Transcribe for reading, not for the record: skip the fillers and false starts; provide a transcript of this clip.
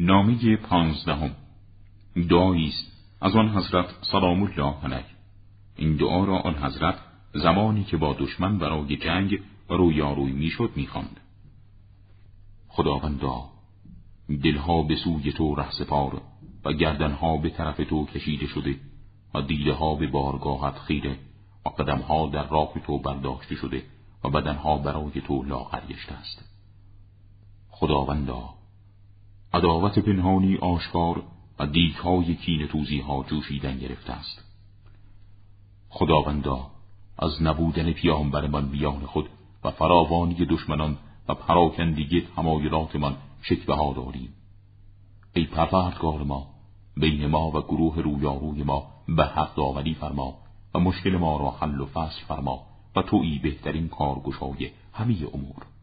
نامه 15 دعایی است از آن حضرت سلام الله علیه. این دعا را آن حضرت زمانی که با دشمن برای جنگ رویارویی میشد میخواند. خداوندا، دلها به سوی تو رهسپار و گردنها به طرف تو کشیده شده و دیده‌ها به بارگاهت خیره و قدم‌ها در راه تو برداشته شده و بدنها برای تو لاغر گشته است. خداوندا، عداوت پنهانی آشکار و دیک‌های کینه‌توزی‌ها جوشیدن گرفته است. خداوندا، از نبودن پیامبرمان بیان خود و فراوانی دشمنان و پراکندگی تمایلاتمان شکوه ها داریم. ای پروردگار ما، بین ما و گروه رویاروی ما به حق داوری فرما و مشکل ما را حل و فصل فرما و تویی بهترین کارگشای همه امور.